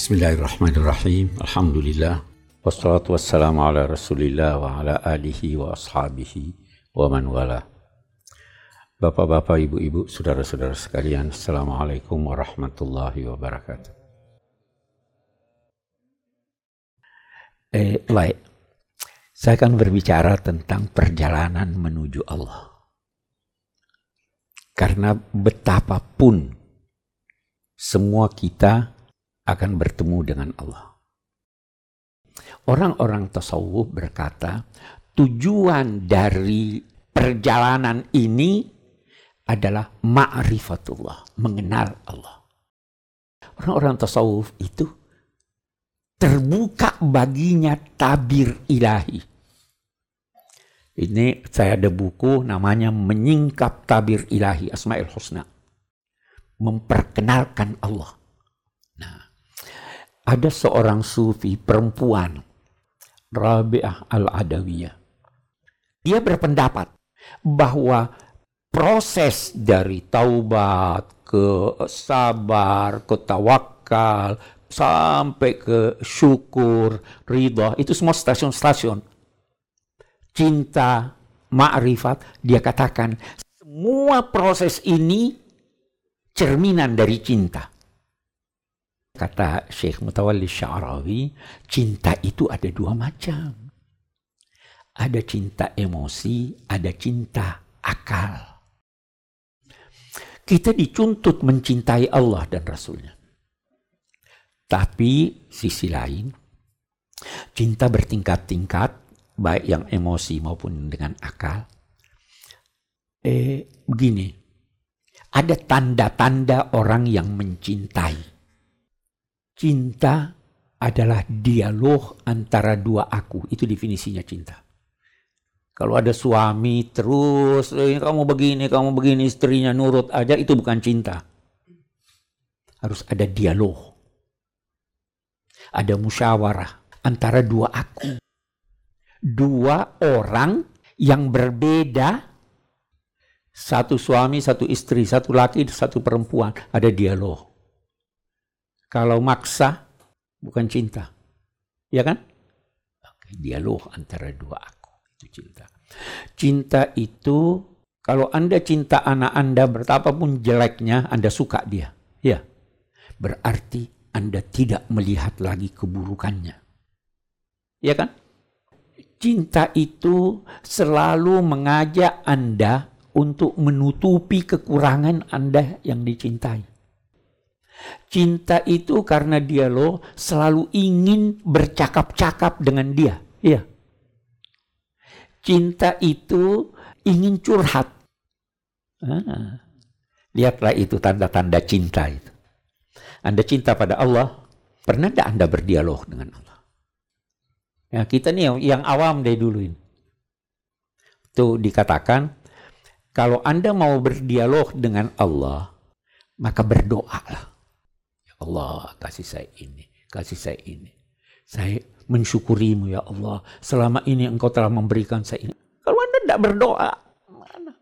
Bismillahirrahmanirrahim. Alhamdulillah. Wassalatu wassalamu ala rasulillah wa ala alihi wa ashabihi wa man wala. Bapak-bapak, ibu-ibu, saudara-saudara sekalian, assalamualaikum warahmatullahi wabarakatuh. Baik, saya akan berbicara tentang perjalanan menuju Allah. Karena betapapun semua kita akan bertemu dengan Allah. Orang-orang tasawuf berkata, tujuan dari perjalanan ini adalah ma'rifatullah, mengenal Allah. Orang-orang tasawuf itu terbuka baginya tabir ilahi. Ini saya ada buku namanya Menyingkap Tabir Ilahi Asma'il Husna. Memperkenalkan Allah. Nah, ada seorang sufi perempuan, Rabi'ah al-Adawiyah. Dia berpendapat bahwa proses dari taubat ke sabar, ke tawakal, sampai ke syukur, ridha, itu semua stasiun-stasiun. Cinta, ma'rifat, dia katakan semua proses ini cerminan dari cinta. Kata Sheikh Mutawalli Sha'rawi, cinta itu ada dua macam. Ada cinta emosi, ada cinta akal. Kita dituntut mencintai Allah dan Rasulnya. Tapi sisi lain, cinta bertingkat-tingkat, baik yang emosi maupun dengan akal. Begini, ada tanda-tanda orang yang mencintai. Cinta adalah dialog antara dua aku, itu definisinya cinta. Kalau ada suami terus, kamu begini, istrinya nurut aja, itu bukan cinta. Harus ada dialog. Ada musyawarah antara dua aku. Dua orang yang berbeda. Satu suami, satu istri, satu laki, satu perempuan. Ada dialog. Kalau maksa, bukan cinta. Ya kan? Dialog antara dua aku. Itu cinta. Cinta itu, kalau Anda cinta anak Anda, betapapun jeleknya, Anda suka dia. Ya. Berarti Anda tidak melihat lagi keburukannya. Ya kan? Cinta itu selalu mengajak Anda untuk menutupi kekurangan Anda yang dicintai. Cinta itu karena dialog selalu ingin bercakap-cakap dengan dia. Iya. Cinta itu ingin curhat. Lihatlah itu tanda-tanda cinta itu. Anda cinta pada Allah, pernah tidak Anda berdialog dengan Allah? Ya, kita nih yang awam dari dulu ini. Itu dikatakan, kalau Anda mau berdialog dengan Allah, maka berdoalah. Ya Allah, kasih saya ini, kasih saya ini. Saya mensyukurimu ya Allah, selama ini Engkau telah memberikan saya ini. Kalau Anda tidak berdoa, mana?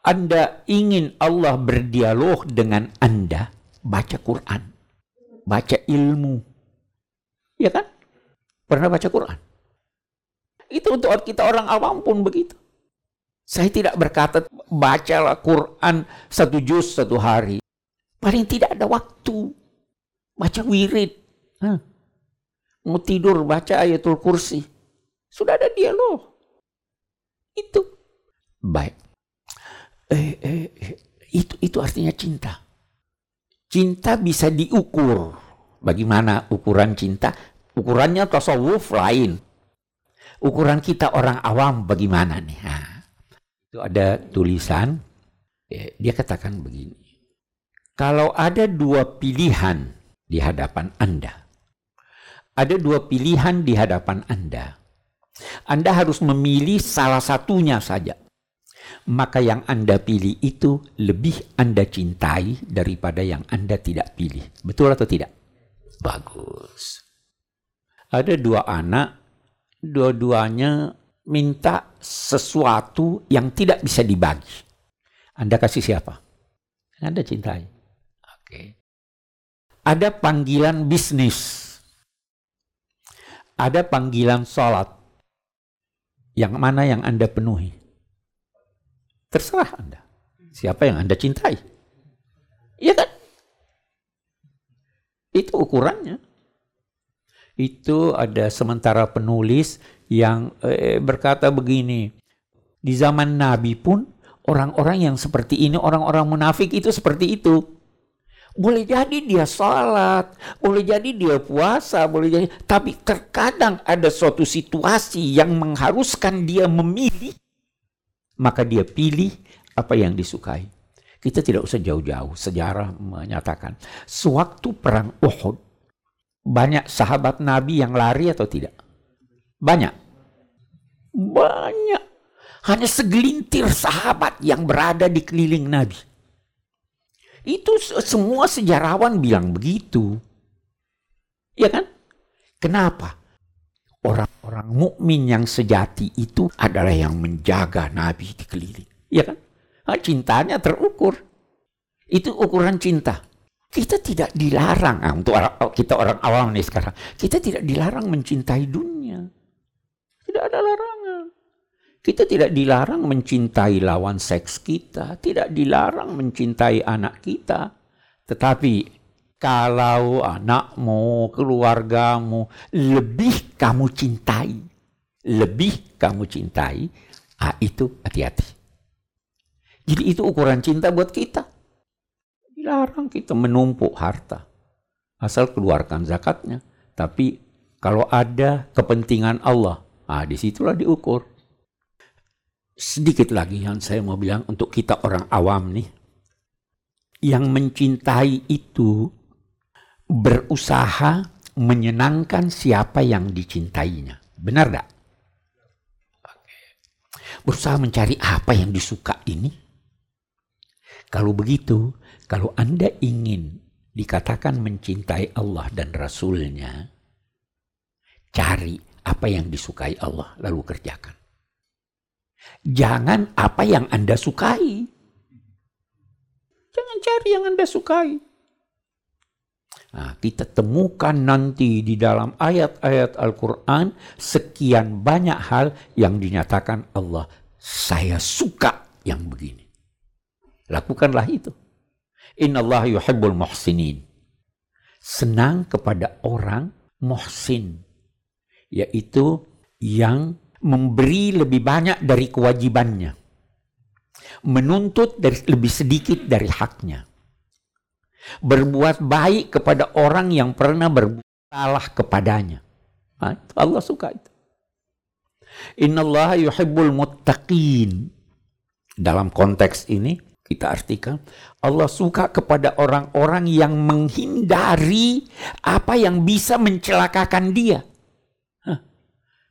Anda ingin Allah berdialog dengan Anda, baca Quran, baca ilmu, ya kan? Pernah baca Quran? Itu untuk kita orang awam pun begitu. Saya tidak berkata bacalah Quran 1 juz 1 hari. Paling tidak ada waktu. Baca wirid. Mau tidur baca ayatul kursi. Sudah ada dialog. Itu. Baik. Itu artinya cinta. Cinta bisa diukur. Bagaimana ukuran cinta? Ukurannya tasawuf lain. Ukuran kita orang awam bagaimana nih? Nah, itu ada tulisan. Dia katakan begini. Kalau ada dua pilihan di hadapan Anda. Ada dua pilihan di hadapan Anda. Anda harus memilih salah satunya saja. Maka yang Anda pilih itu lebih Anda cintai daripada yang Anda tidak pilih. Betul atau tidak? Bagus. Ada 2 anak, dua-duanya minta sesuatu yang tidak bisa dibagi. Anda kasih siapa? Anda cintai. Oke. Ada panggilan bisnis, ada panggilan sholat. Yang mana yang Anda penuhi? Terserah Anda. Siapa yang Anda cintai? Iya kan? Itu ukurannya. Itu ada sementara penulis yang berkata begini, di zaman Nabi pun orang-orang yang seperti ini, orang-orang munafik itu seperti itu. Boleh jadi dia sholat, boleh jadi dia puasa, boleh jadi, tapi terkadang ada suatu situasi yang mengharuskan dia memilih, maka dia pilih apa yang disukai. Kita tidak usah jauh-jauh, sejarah menyatakan sewaktu perang Uhud, banyak sahabat Nabi yang lari atau tidak? Banyak. Banyak. Hanya segelintir sahabat yang berada di keliling Nabi. Itu semua sejarawan bilang begitu. Ya kan? Kenapa? Orang-orang mukmin yang sejati itu adalah yang menjaga Nabi di keliling. Ya kan? Nah, cintanya terukur. Itu ukuran cinta. Kita tidak dilarang, untuk kita orang awam nih sekarang, kita tidak dilarang mencintai dunia. Tidak ada larangan. Kita tidak dilarang mencintai lawan seks kita. Tidak dilarang mencintai anak kita. Tetapi kalau anakmu, keluargamu, lebih kamu cintai. Lebih kamu cintai, itu hati-hati. Jadi itu ukuran cinta buat kita. Dilarang kita menumpuk harta, asal keluarkan zakatnya. Tapi kalau ada kepentingan Allah, disitulah diukur. Sedikit lagi yang saya mau bilang untuk kita orang awam nih. Yang mencintai itu berusaha menyenangkan siapa yang dicintainya. Benar gak? Berusaha mencari apa yang disuka ini. Kalau begitu, kalau Anda ingin dikatakan mencintai Allah dan Rasul-Nya, cari apa yang disukai Allah lalu kerjakan. Jangan apa yang Anda sukai. Jangan cari yang Anda sukai. Nah, kita temukan nanti di dalam ayat-ayat Al-Quran sekian banyak hal yang dinyatakan Allah. Saya suka yang begini. Lakukanlah itu. Innallaha yuhibbul muhsinin. Senang kepada orang muhsin, yaitu yang memberi lebih banyak dari kewajibannya, menuntut lebih sedikit dari haknya, berbuat baik kepada orang yang pernah berbuat salah kepadanya. Allah suka itu. Innallaha yuhibbul muttaqin. Dalam konteks ini kita artikan, Allah suka kepada orang-orang yang menghindari apa yang bisa mencelakakan dia.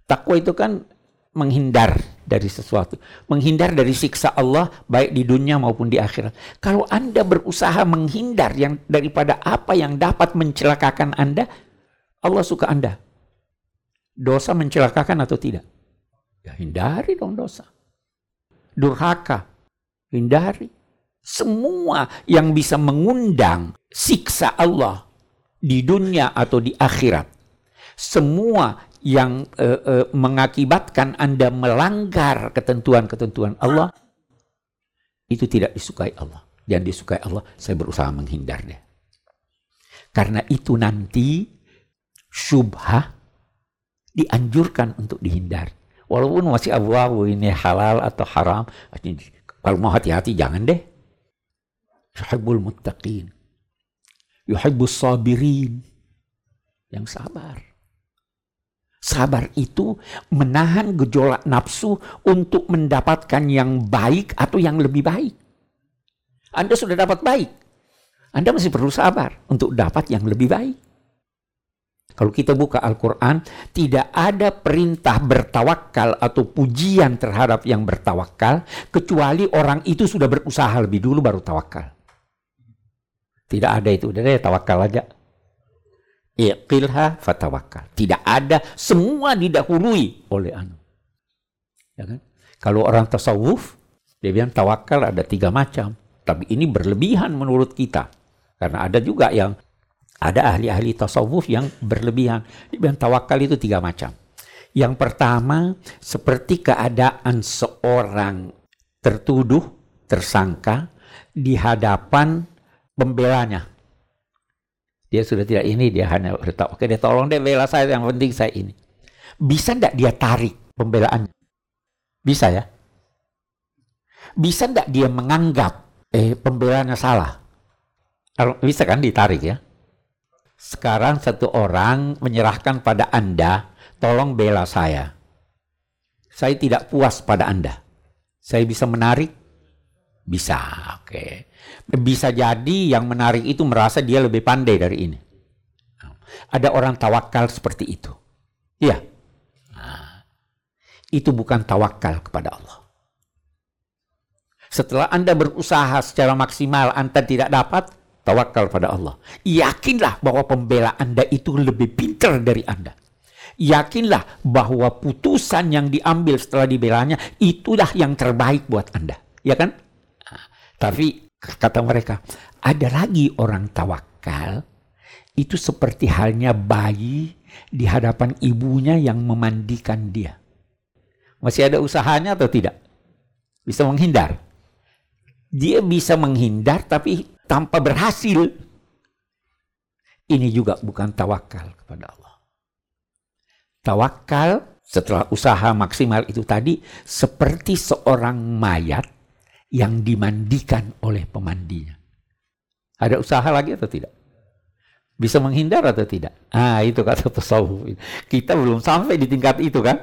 Takwa itu kan menghindar dari sesuatu. Menghindar dari siksa Allah baik di dunia maupun di akhirat. Kalau Anda berusaha menghindar yang daripada apa yang dapat mencelakakan Anda, Allah suka Anda. Dosa mencelakakan atau tidak? Ya hindari dong dosa. Durhaka, hindari. Semua yang bisa mengundang siksa Allah di dunia atau di akhirat. Semua yang mengakibatkan Anda melanggar ketentuan-ketentuan Allah, itu tidak disukai Allah. Dan disukai Allah, saya berusaha menghindarnya. Karena itu nanti syubhah dianjurkan untuk dihindari. Walaupun masih abu-abu ini halal atau haram, kalau mau hati-hati jangan deh. Yuhibbul muttaqin, yuhibbus sabirin, yang sabar. Sabar itu menahan gejolak nafsu untuk mendapatkan yang baik atau yang lebih baik. Anda sudah dapat baik, Anda masih perlu sabar untuk dapat yang lebih baik. Kalau kita buka Al-Quran, tidak ada perintah bertawakal atau pujian terhadap yang bertawakal, kecuali orang itu sudah berusaha lebih dulu baru tawakal. Tidak ada itu, udah deh tawakal aja. Iqilha fatawakal. Tidak ada, semua didahului oleh anu. Ya kan? Kalau orang tasawuf, dia bilang tawakal ada 3 macam. Tapi ini berlebihan menurut kita. Karena ada juga yang Ada ahli-ahli tasawuf yang berlebihan. Dia bilang tawakal itu tiga macam. Yang pertama, seperti keadaan seorang tertuduh, tersangka, di hadapan pembelanya. Dia sudah tidak ini, dia hanya beritahu, oke dia tolong deh bela saya, yang penting saya ini. Bisa enggak dia tarik pembelaannya? Bisa ya? Bisa enggak dia menganggap pembelaannya salah? Bisa kan ditarik ya? Sekarang satu orang menyerahkan pada Anda, tolong bela saya. Saya tidak puas pada Anda. Saya bisa menarik? Bisa, oke. Bisa jadi yang menarik itu merasa dia lebih pandai dari ini. Ada orang tawakal seperti itu. Iya. Nah, itu bukan tawakal kepada Allah. Setelah Anda berusaha secara maksimal, Anda tidak dapat, tawakal pada Allah. Yakinlah bahwa pembela Anda itu lebih pintar dari Anda. Yakinlah bahwa putusan yang diambil setelah dibelanya, itulah yang terbaik buat Anda. Ya kan? Nah, tapi kata mereka, ada lagi orang tawakal, itu seperti halnya bayi di hadapan ibunya yang memandikan dia. Masih ada usahanya atau tidak? Bisa menghindar. Dia bisa menghindar tapi tanpa berhasil. Ini juga bukan tawakal kepada Allah. Tawakal setelah usaha maksimal itu tadi seperti seorang mayat yang dimandikan oleh pemandinya. Ada usaha lagi atau tidak? Bisa menghindar atau tidak? Ah, itu kata tasawuf. Kita belum sampai di tingkat itu kan?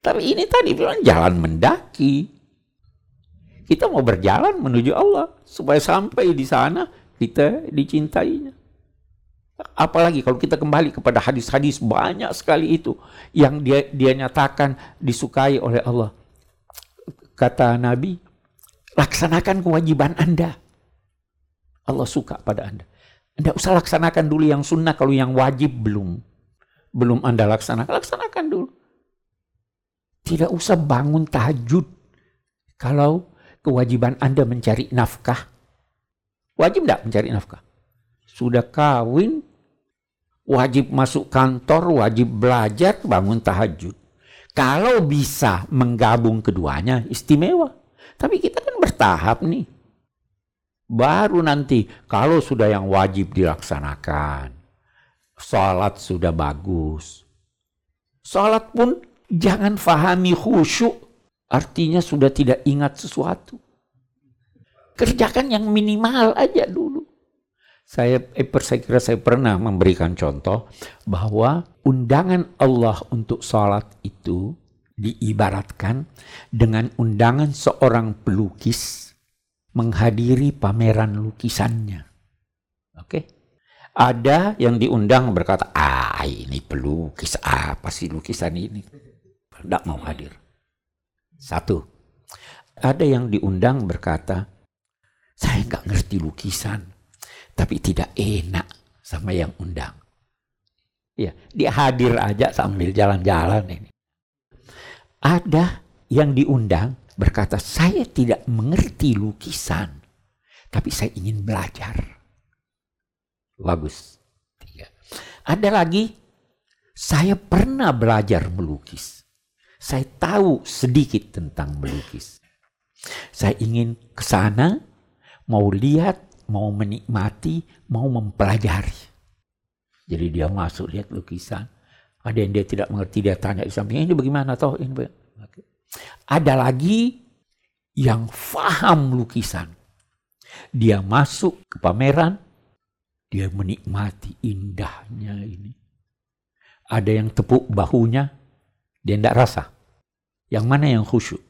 Tapi ini tadi bilang jalan mendaki. Kita mau berjalan menuju Allah supaya sampai di sana kita dicintainya. Apalagi kalau kita kembali kepada hadis-hadis banyak sekali itu yang dia nyatakan disukai oleh Allah. Kata Nabi, laksanakan kewajiban Anda. Allah suka pada Anda. Anda usah laksanakan dulu yang sunnah, kalau yang wajib belum Anda laksanakan. Laksanakan dulu. Tidak usah bangun tahajud kalau kewajiban Anda mencari nafkah. Wajib enggak mencari nafkah? Sudah kawin, wajib masuk kantor, wajib belajar, bangun tahajud. Kalau bisa menggabung keduanya, istimewa. Tapi kita kan bertahap nih. Baru nanti kalau sudah yang wajib dilaksanakan, salat sudah bagus. Salat pun jangan fahami khusyuk, artinya sudah tidak ingat sesuatu. Kerjakan yang minimal aja dulu. Saya kira saya pernah memberikan contoh bahwa undangan Allah untuk salat itu diibaratkan dengan undangan seorang pelukis menghadiri pameran lukisannya. Oke? Ada yang diundang berkata, ini pelukis apa sih lukisan ini? Tidak mau hadir. Satu. Ada yang diundang berkata, saya nggak ngerti lukisan, tapi tidak enak sama yang undang. Ya, dia hadir aja sambil jalan-jalan ini. Ada yang diundang berkata, saya tidak mengerti lukisan, tapi saya ingin belajar. Bagus. Tiga. Ada lagi, saya pernah belajar melukis. Saya tahu sedikit tentang melukis. Saya ingin ke sana, mau lihat, mau menikmati, mau mempelajari. Jadi dia masuk lihat lukisan. Ada yang dia tidak mengerti, dia tanya di sampingnya, ini bagaimana toh? Ini bagaimana? Ada lagi yang faham lukisan. Dia masuk ke pameran, dia menikmati indahnya ini. Ada yang tepuk bahunya, dia tidak rasa. Yang mana yang khusyuk?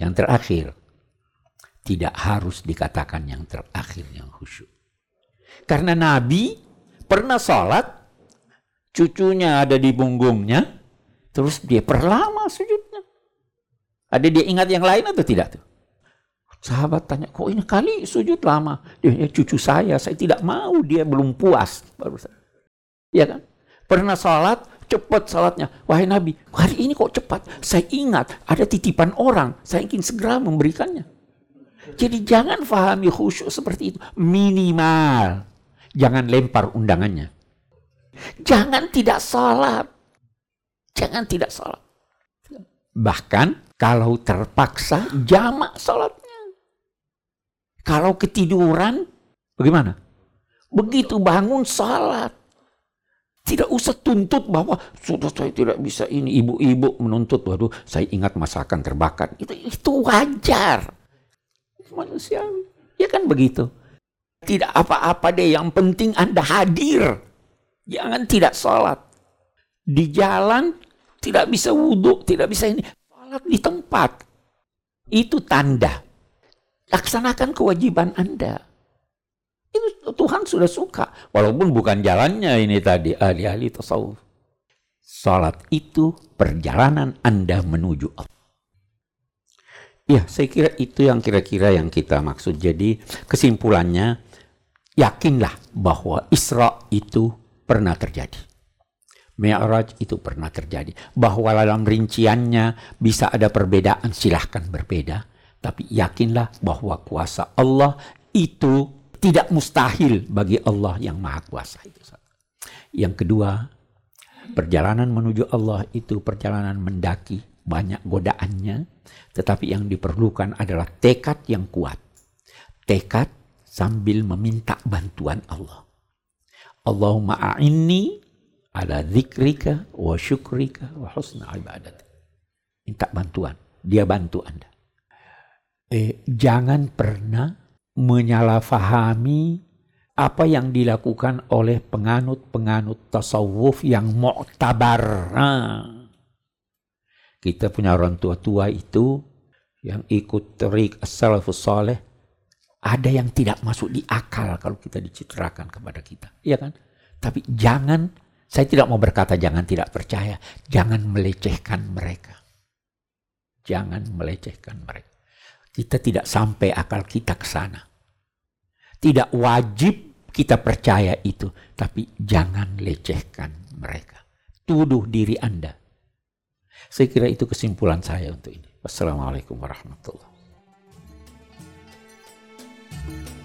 Yang terakhir. Tidak harus dikatakan yang terakhir yang khusyuk. Karena Nabi pernah sholat, cucunya ada di punggungnya, terus dia perlama sujudnya. Ada dia ingat yang lain atau tidak tuh? Sahabat tanya, kok ini kali sujud lama? Dia, cucu saya tidak mau, dia belum puas. Ya kan? Pernah sholat, cepat sholatnya. Wahai Nabi, hari ini kok cepat? Saya ingat ada titipan orang, saya ingin segera memberikannya. Jadi jangan fahami khusyuk seperti itu. Minimal. jangan lempar undangannya. Jangan tidak salat. Jangan tidak salat. Bahkan kalau terpaksa jamak salatnya. Kalau ketiduran bagaimana? Begitu bangun salat. Tidak usah tuntut bahwa sudah saya tidak bisa ini. Ibu-ibu menuntut, waduh saya ingat masakan terbakar. Itu wajar. Manusia, ya kan begitu. Tidak apa-apa deh, yang penting Anda hadir. Jangan tidak sholat. Di jalan tidak bisa wudhu, tidak bisa ini. Sholat di tempat. Itu tanda. Laksanakan kewajiban Anda. Itu Tuhan sudah suka, walaupun bukan jalannya ini tadi ahli-ahli tasawuf. Salat itu perjalanan Anda menuju Allah. Ya, saya kira itu yang kira-kira yang kita maksud. Jadi kesimpulannya, yakinlah bahwa Isra itu pernah terjadi. Mi'raj itu pernah terjadi. Bahwa dalam rinciannya bisa ada perbedaan, silahkan berbeda. Tapi yakinlah bahwa kuasa Allah itu tidak mustahil bagi Allah yang Maha Kuasa itu. Yang kedua, perjalanan menuju Allah itu perjalanan mendaki, banyak godaannya, tetapi yang diperlukan adalah tekad yang kuat. Tekad sambil meminta bantuan Allah. Allahumma a'inni ala dzikrika wa syukrika wa husna ibadatik. Minta bantuan, Dia bantu Anda. Jangan pernah menyalahfahami apa yang dilakukan oleh penganut-penganut tasawuf yang mu'tabar. Kita punya orang tua-tua itu yang ikut tarik as-salafus saleh, ada yang tidak masuk di akal kalau kita dicitrakan kepada kita, iya kan? Tapi jangan, saya tidak mau berkata jangan tidak percaya, jangan melecehkan mereka. Jangan melecehkan mereka. Kita tidak sampai akal kita ke sana. Tidak wajib kita percaya itu. Tapi jangan lecehkan mereka. Tuduh diri Anda. Saya kira itu kesimpulan saya untuk ini. Wassalamualaikum warahmatullahi wabarakatuh.